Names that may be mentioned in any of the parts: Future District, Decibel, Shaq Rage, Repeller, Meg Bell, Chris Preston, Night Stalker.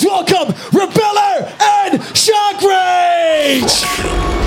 please welcome Repeller and Shaq Rage!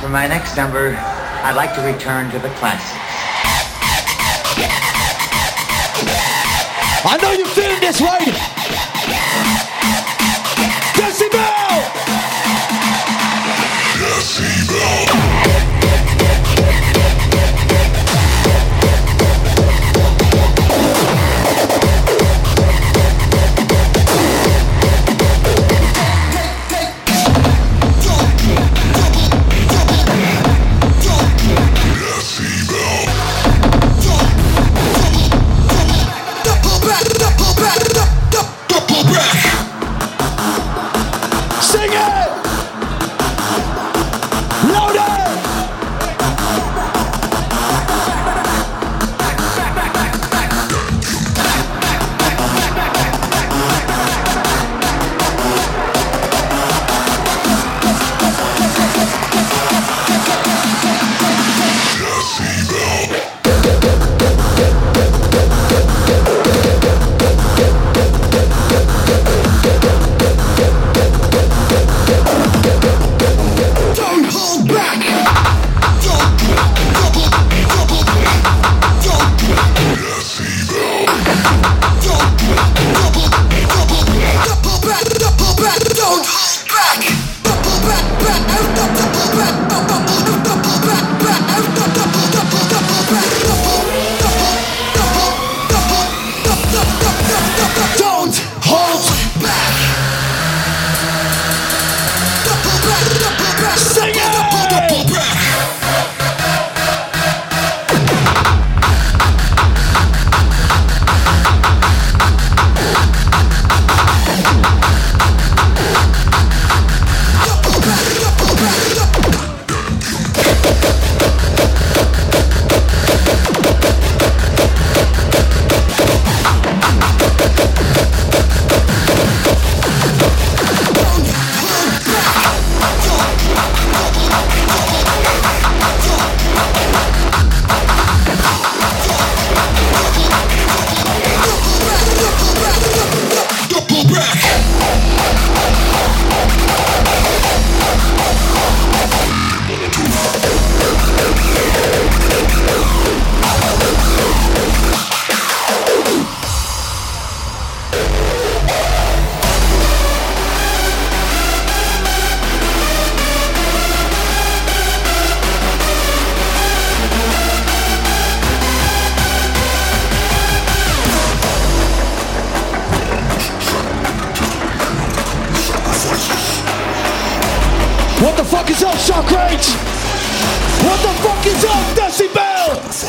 For my next number, I'd like to return to the classics. I know you're feeling this, right? Decibel! Decibel! What the fuck is up, Shaq Rage? What the fuck is up, Decibel?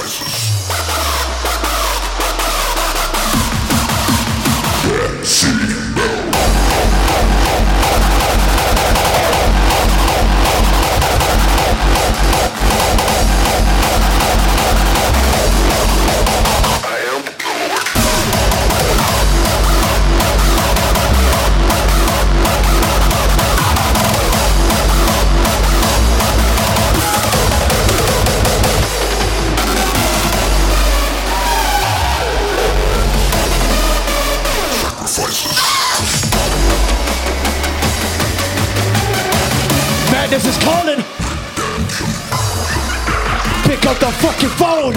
Madness is calling. Pick up the fucking phone.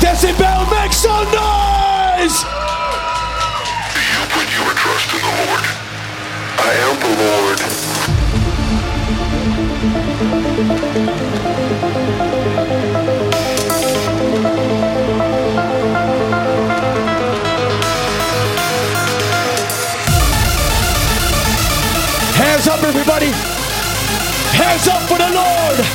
Decibel, make some noise! Do you put your trust in the Lord? I am the Lord. Hands up, everybody! Hands up for the Lord!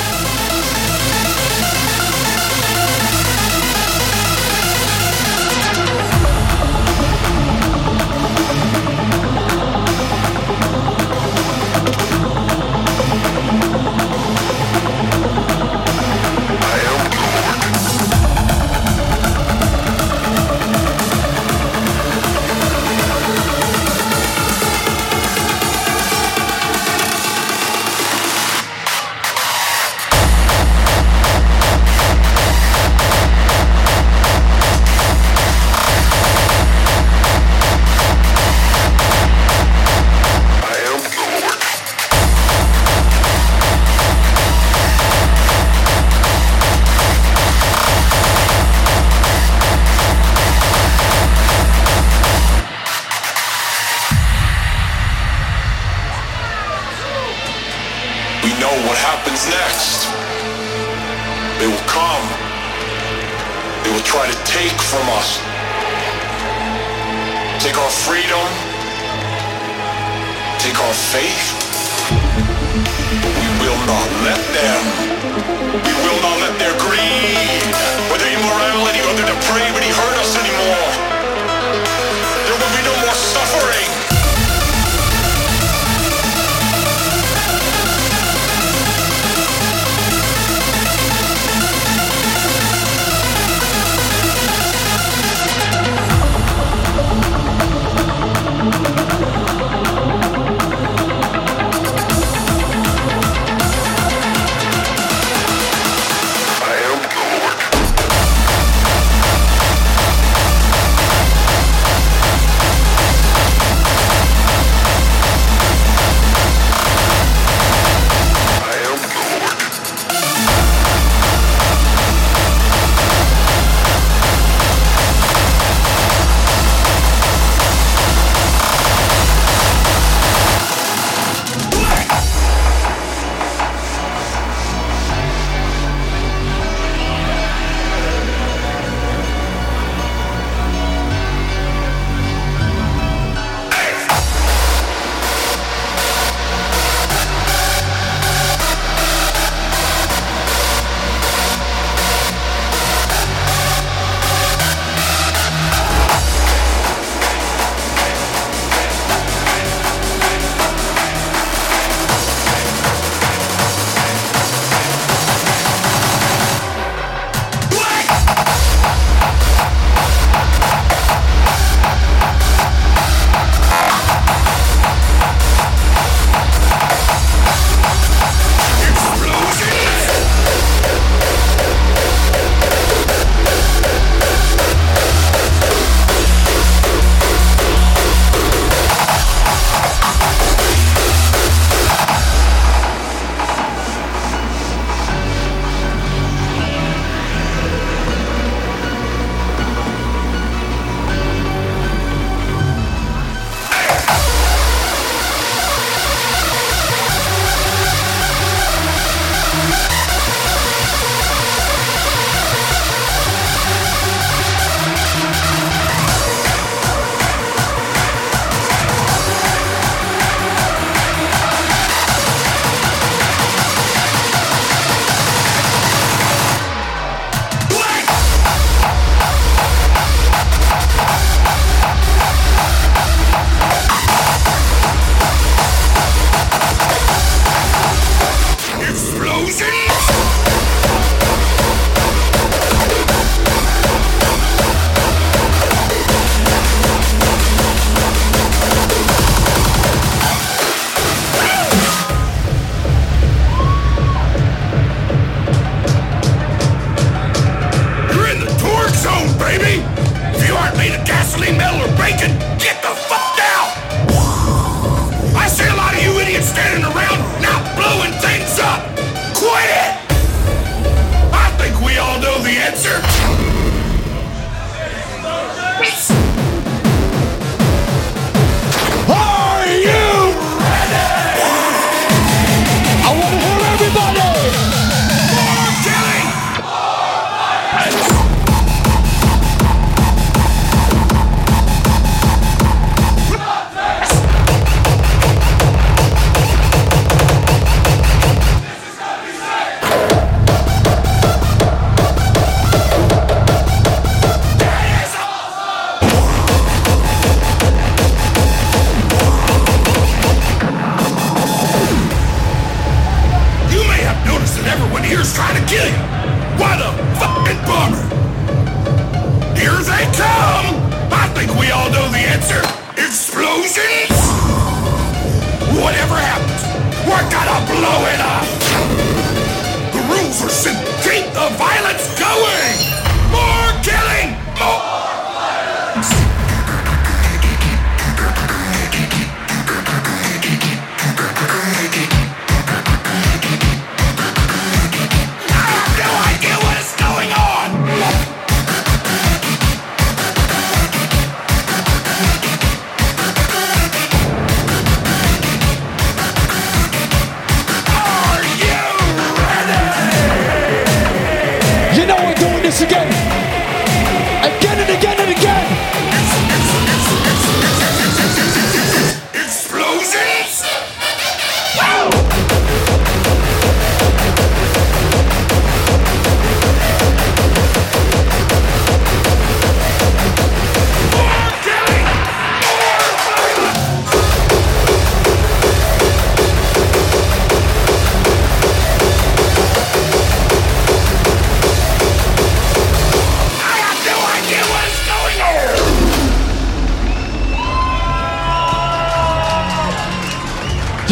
What happens next? They will come. They will try to take from us. Take our freedom. Take our faith. But we will not let them. We will not let their greed, or their immorality, or their depravity hurt us anymore. There will be no more suffering. I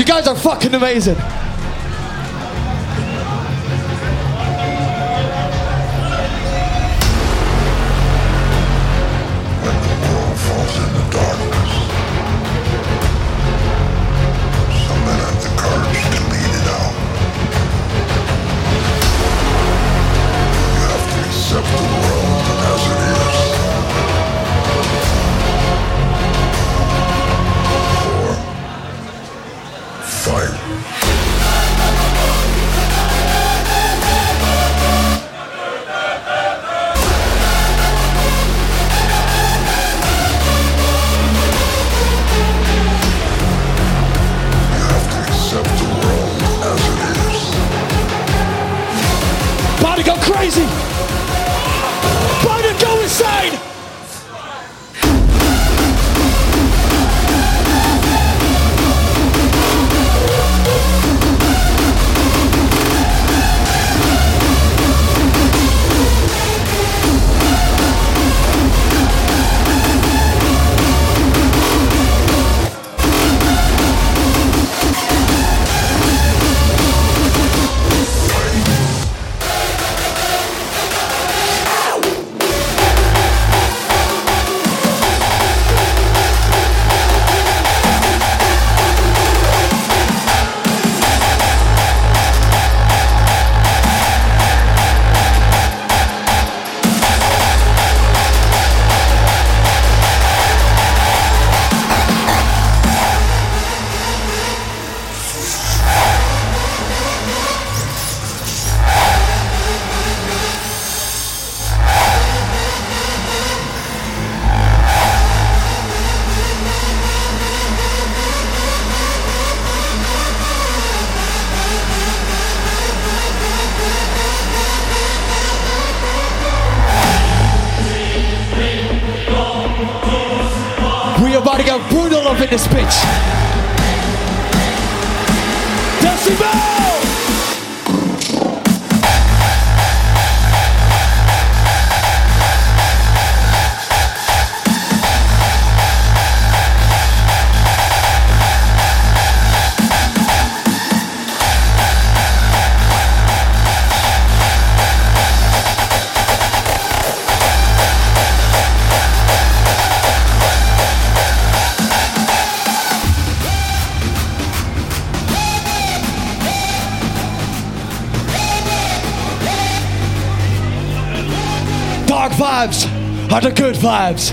You guys are fucking amazing. This bitch. Decibel! Vibes are the good vibes.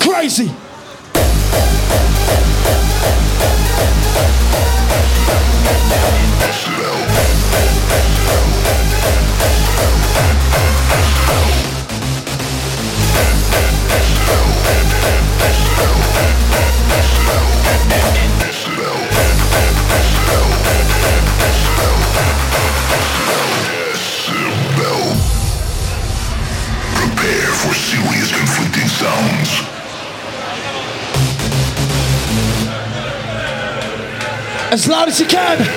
Crazy. Prepare for serious conflicting sounds. As loud as you can.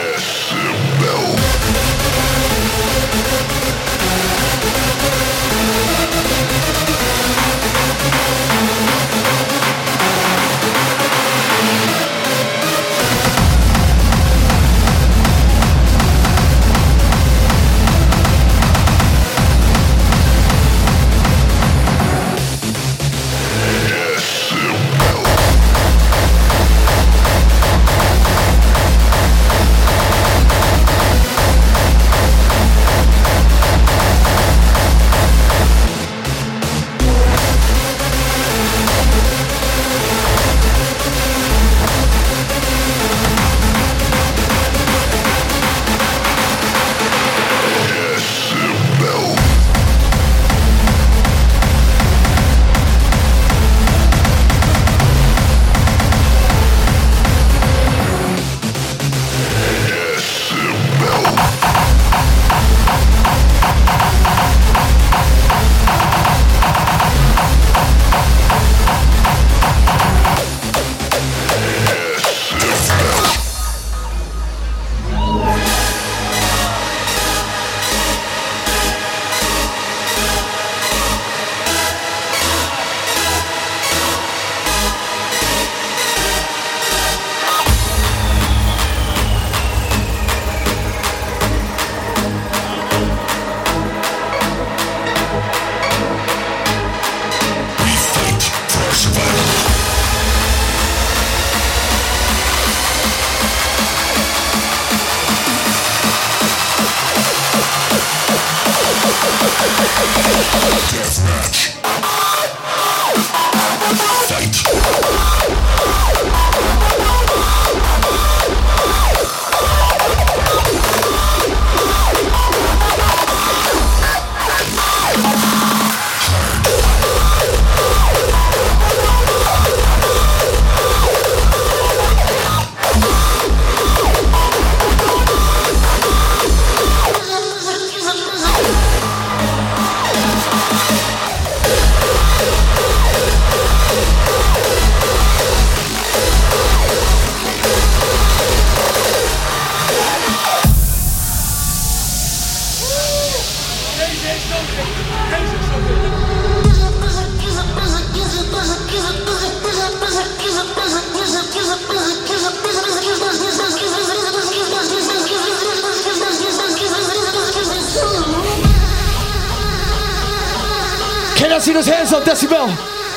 Can I see those hands up, Decibel?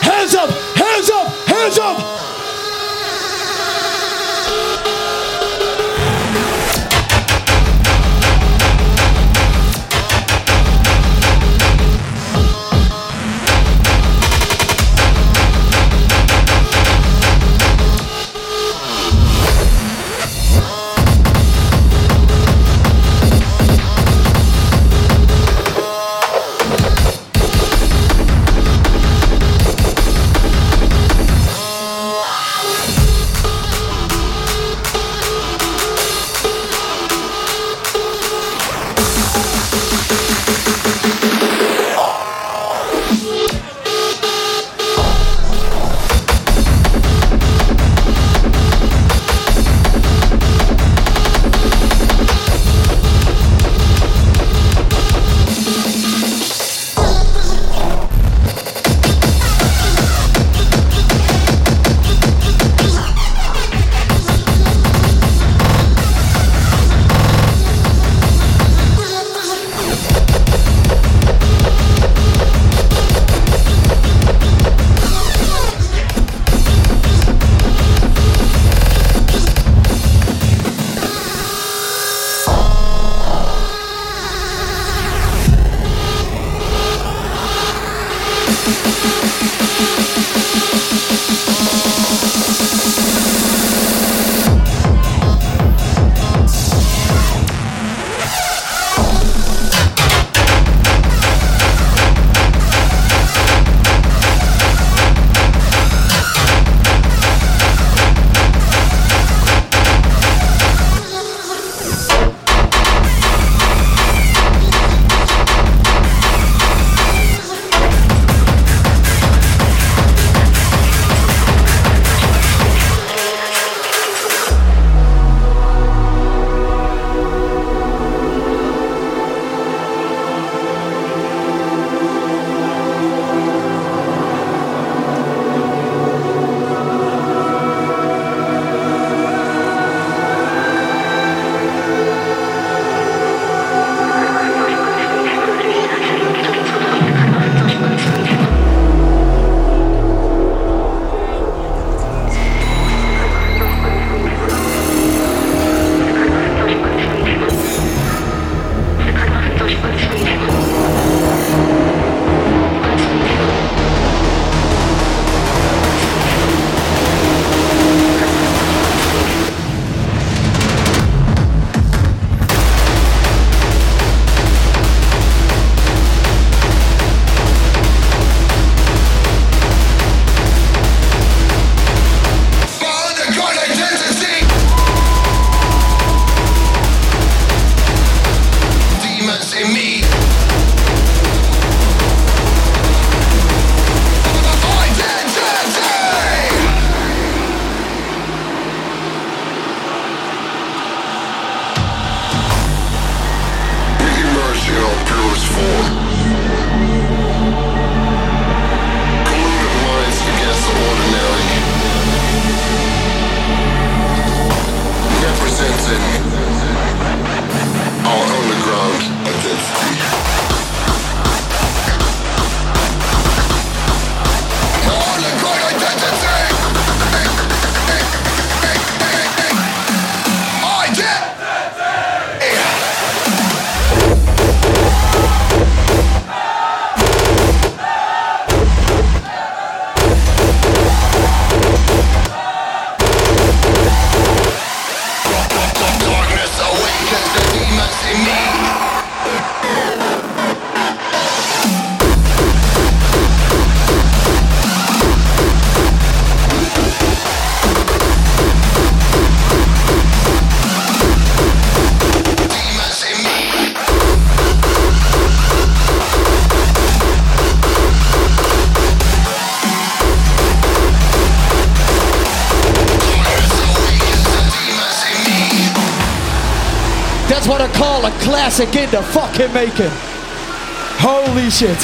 Hands up, hands up, hands up! That's what I call a classic in the fucking making. Holy shit.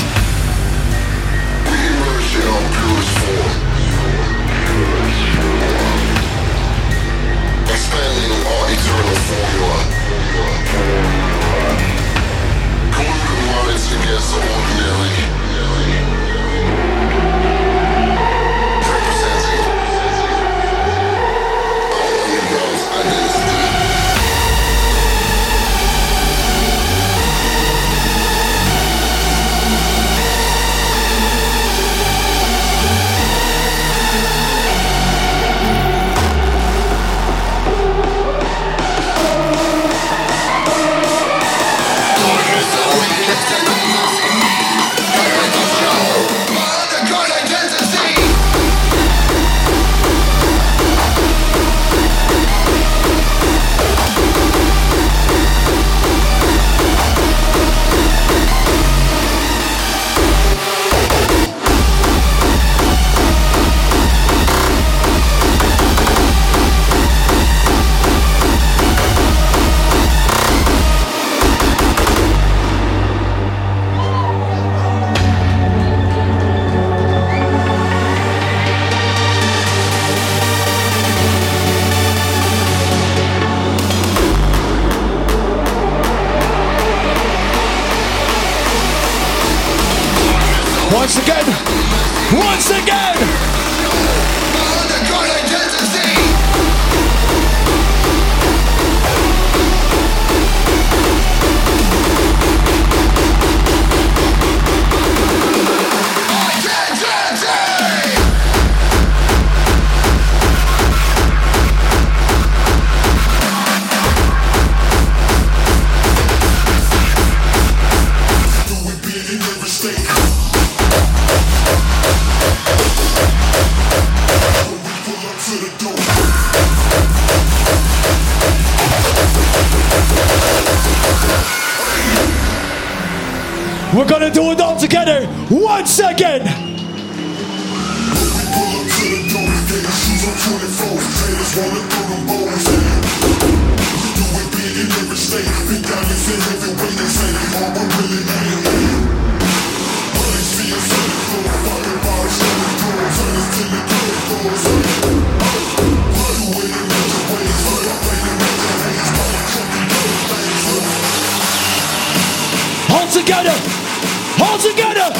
We're gonna do it all together. 1 second. All together. All together!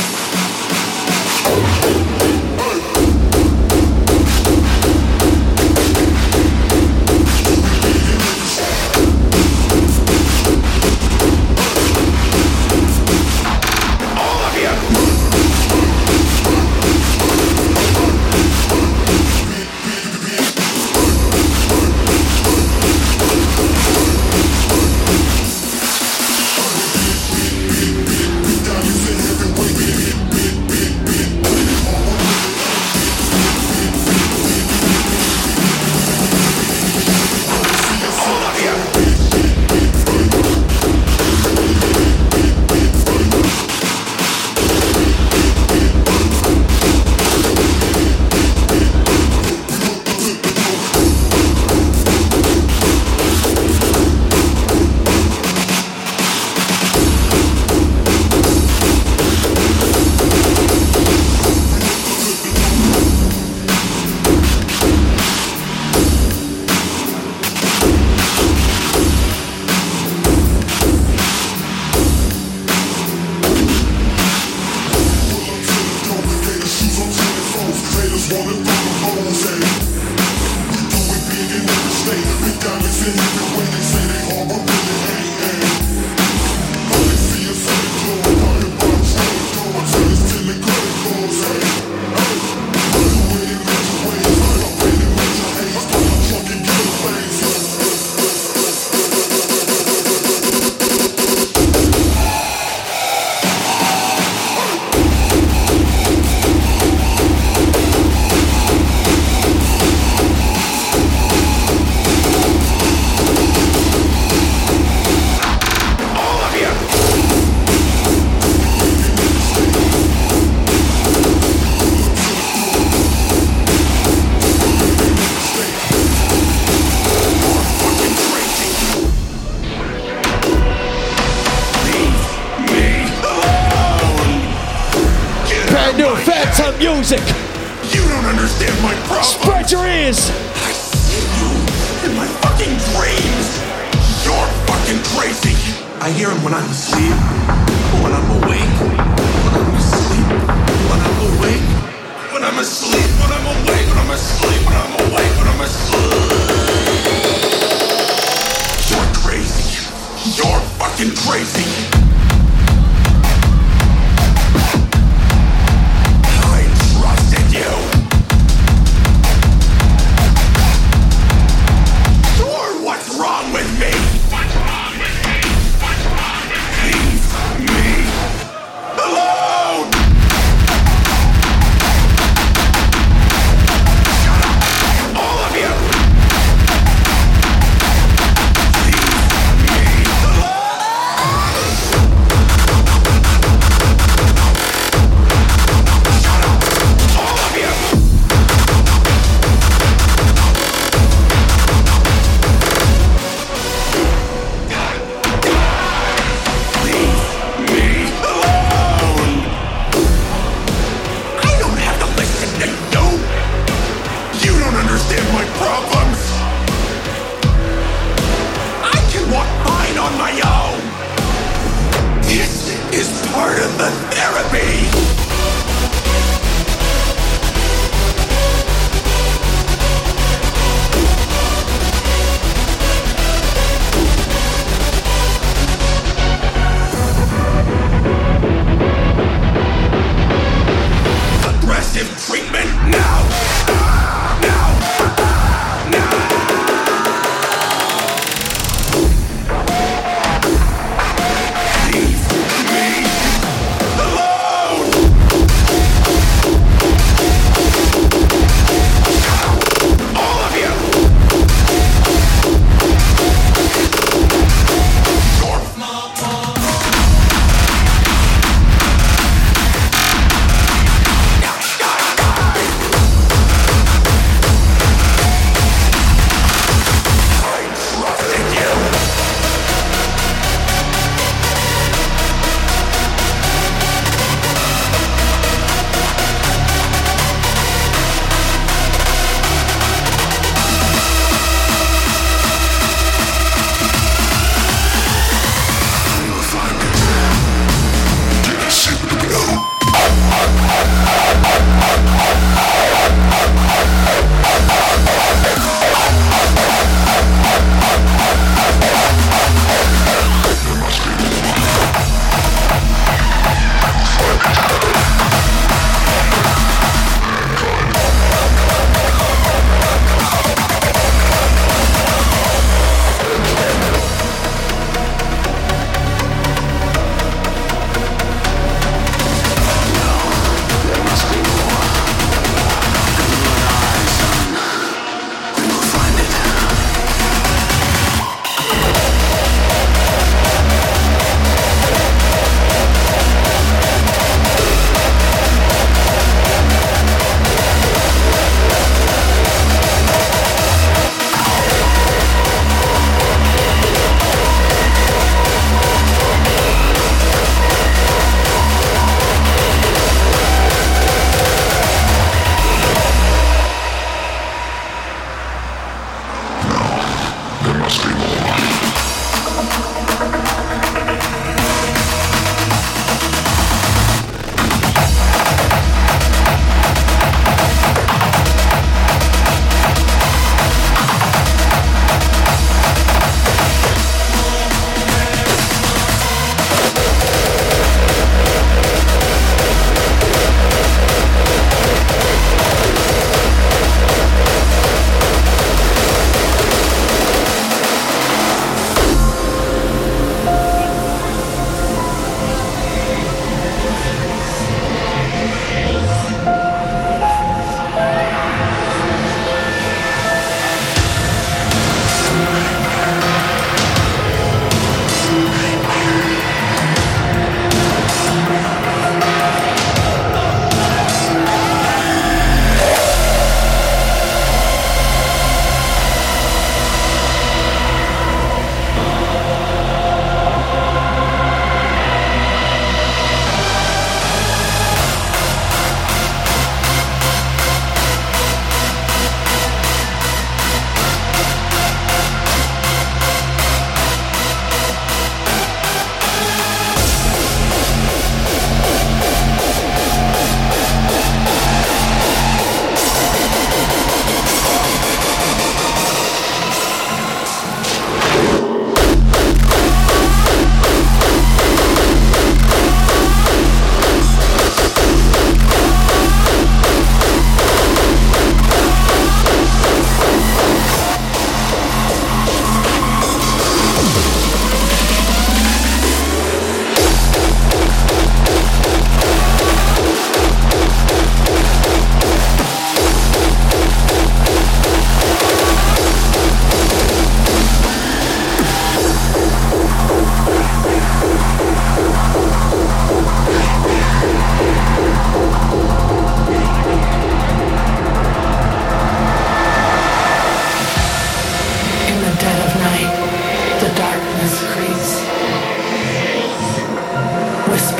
to music. You don't understand my problem. Spread your ears. I see you in my fucking dreams. You're fucking crazy. I hear him when I'm asleep, when I'm awake, when I'm asleep, when I'm awake, when I'm asleep, when I'm awake, when I'm asleep, when I'm awake, when I'm asleep. You're crazy. You're fucking crazy.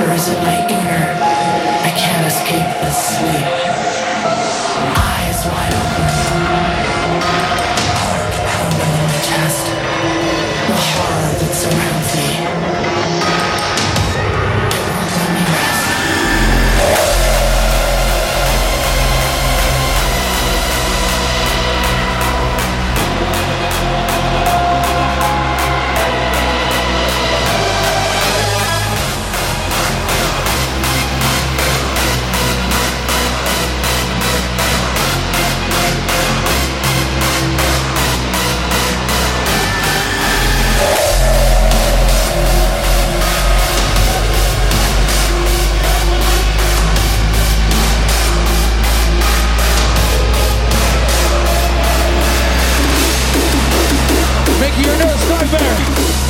There is a light inner. I can't escape this sleep. Eyes wide open. Heart pounding in the chest. The horror that surrounds me. It won't let me rest.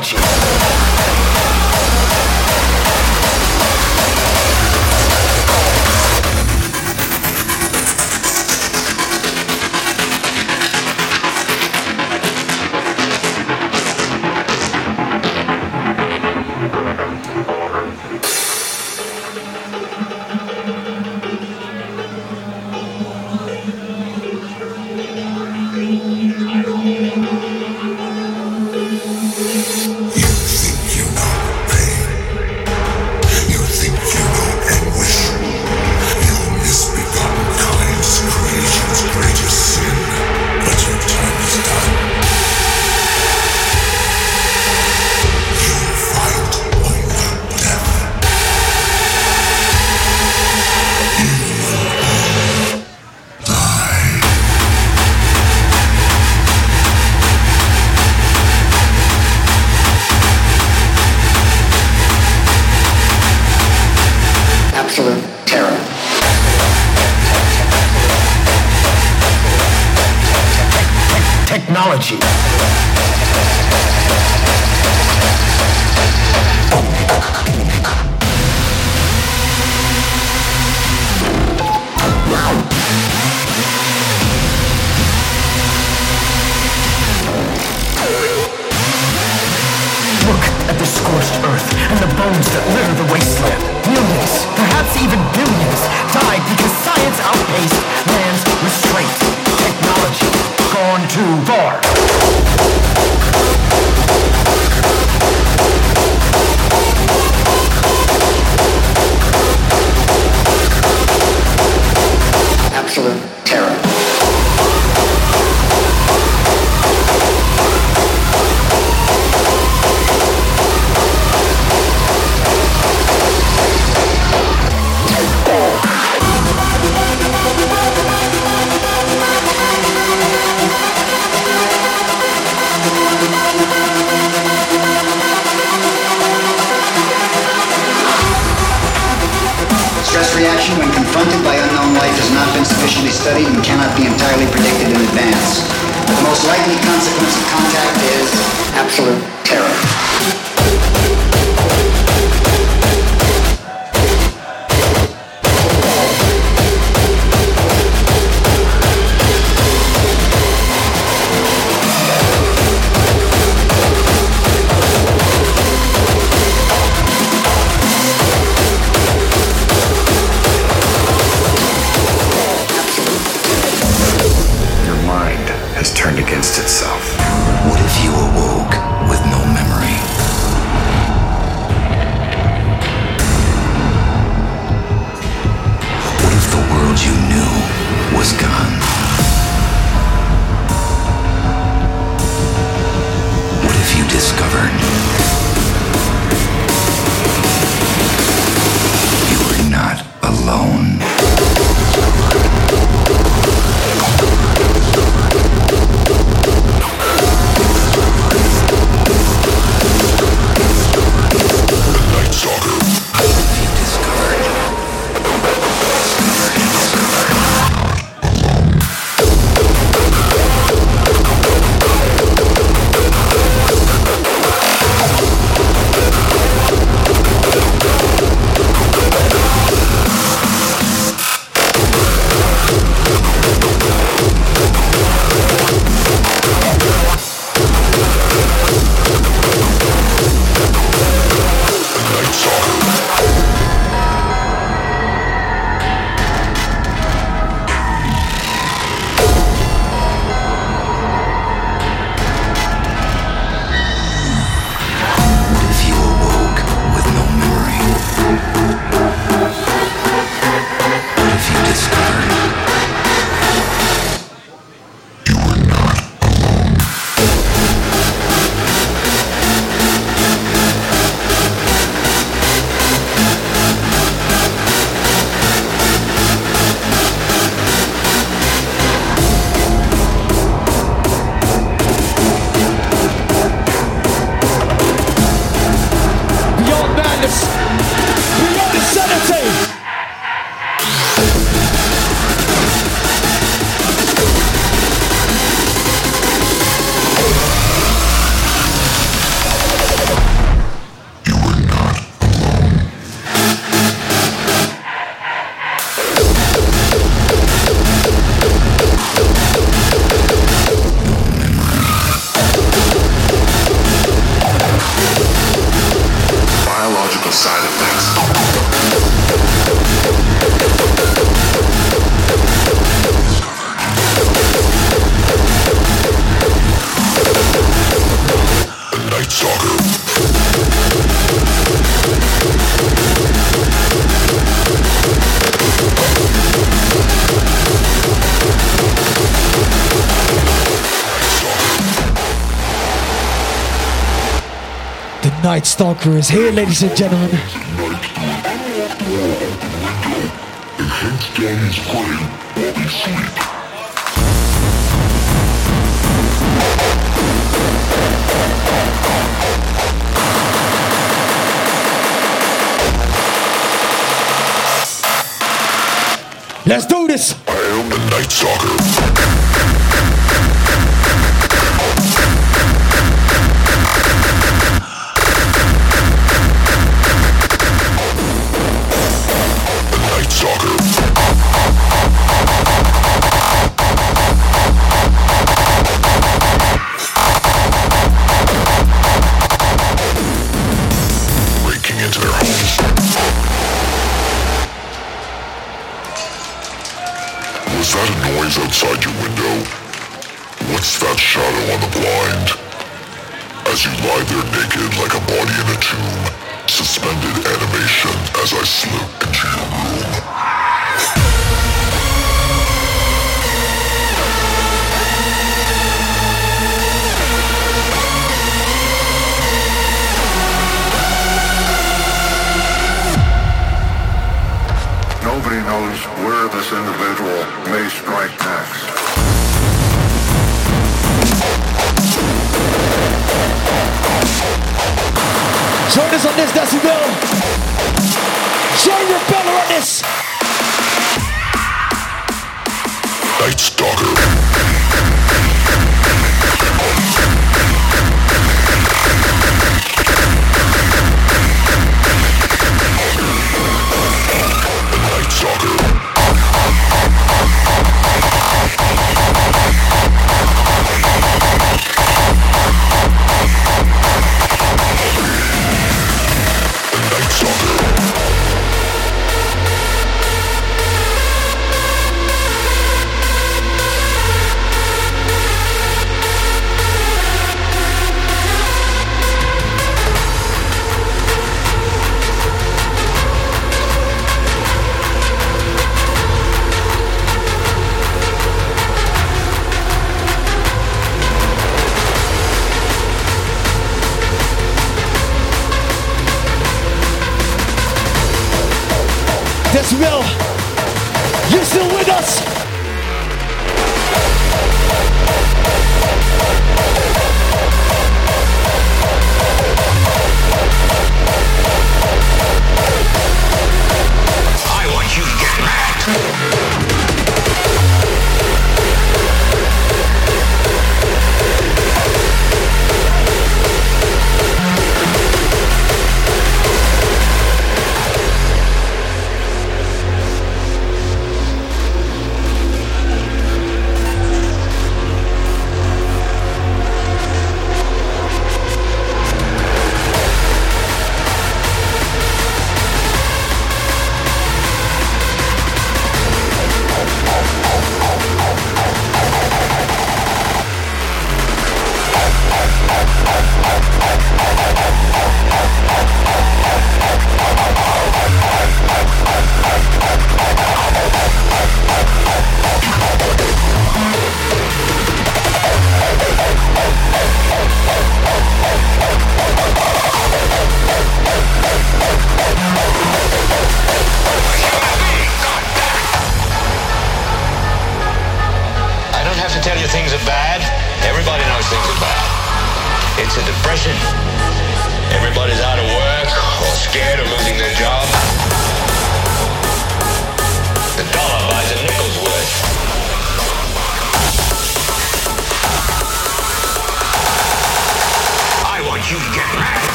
technology. Has turned against itself. What if you awoke with no memory? side effects. The Night Stalker. The Night Stalker is here, ladies and gentlemen. Night. Let's do this! I am the Night Stalker. Outside your window, what's that shadow on the blind? As you lie there naked like a body in a tomb, suspended animation as I slip into your room. Nobody knows where this individual may strike next. Join us on this, Decibel. Join Repeller on this. Night Stalker. Decibel, you're still with us? I want you to get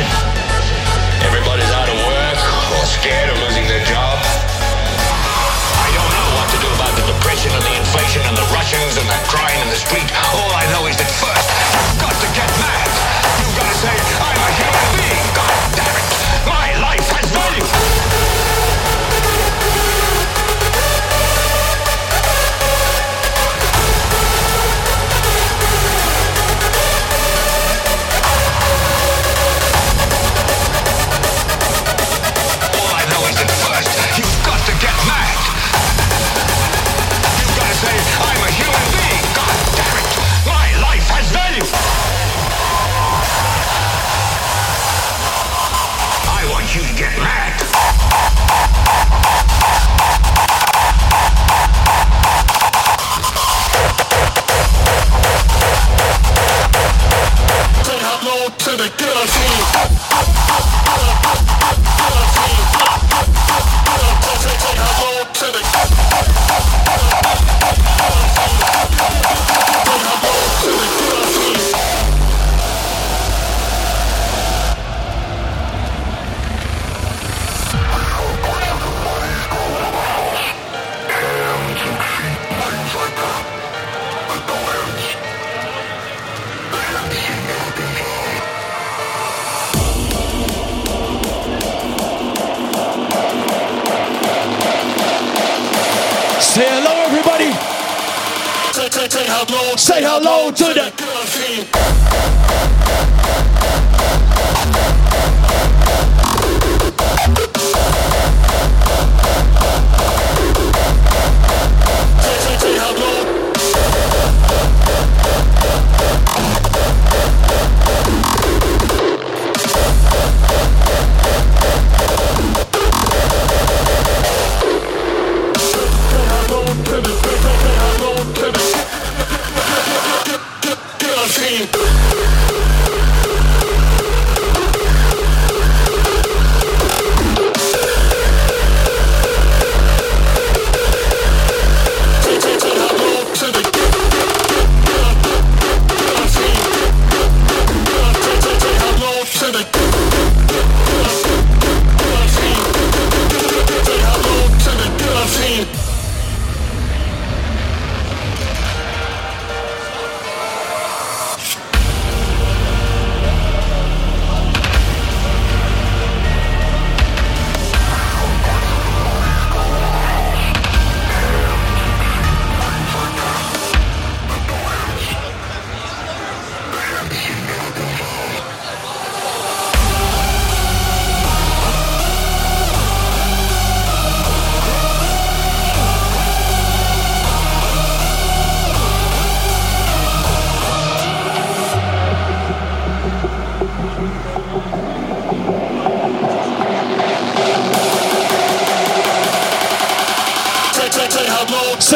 depression. Everybody's out of work or scared of losing their job. I don't know what to do about the depression and the inflation and the Russians and that crying in the street. All I know is that first, you've got to get mad. You've got to say, I'm a human being. God damn it. My life has value. Say hello to the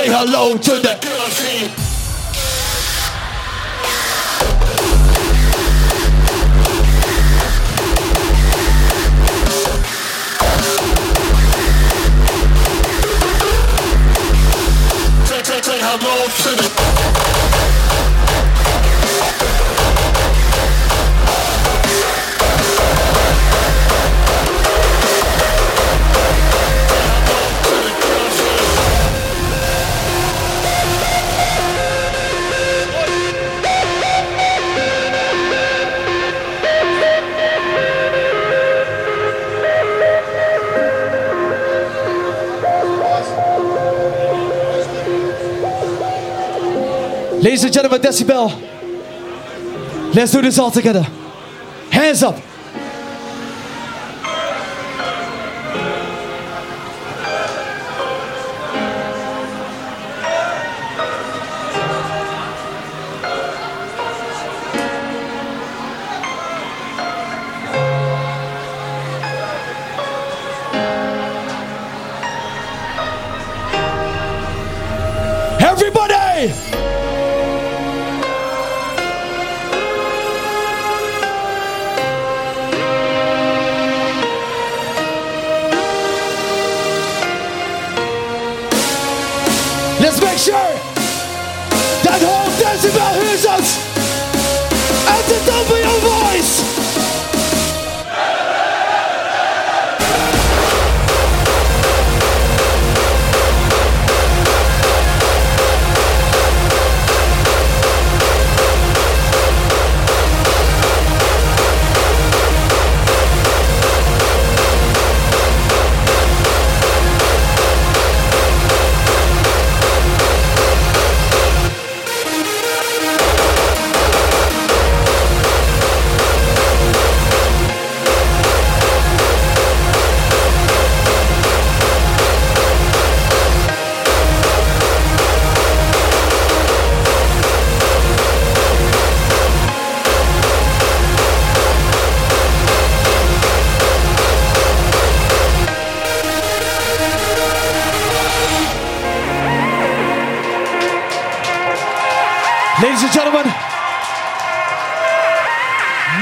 hello to the Ladies and gentlemen, Decibel, let's do this all together. Hands up. Ladies and gentlemen,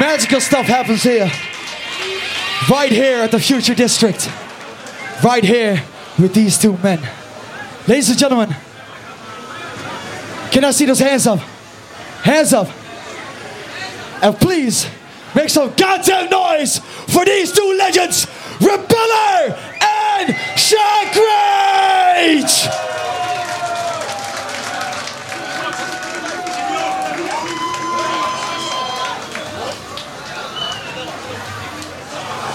magical stuff happens here. Right here at the Future District. Right here with these two men. Ladies and gentlemen, can I see those hands up? Hands up. And please, make some goddamn noise for these two legends, Repeller and Shaq Rage!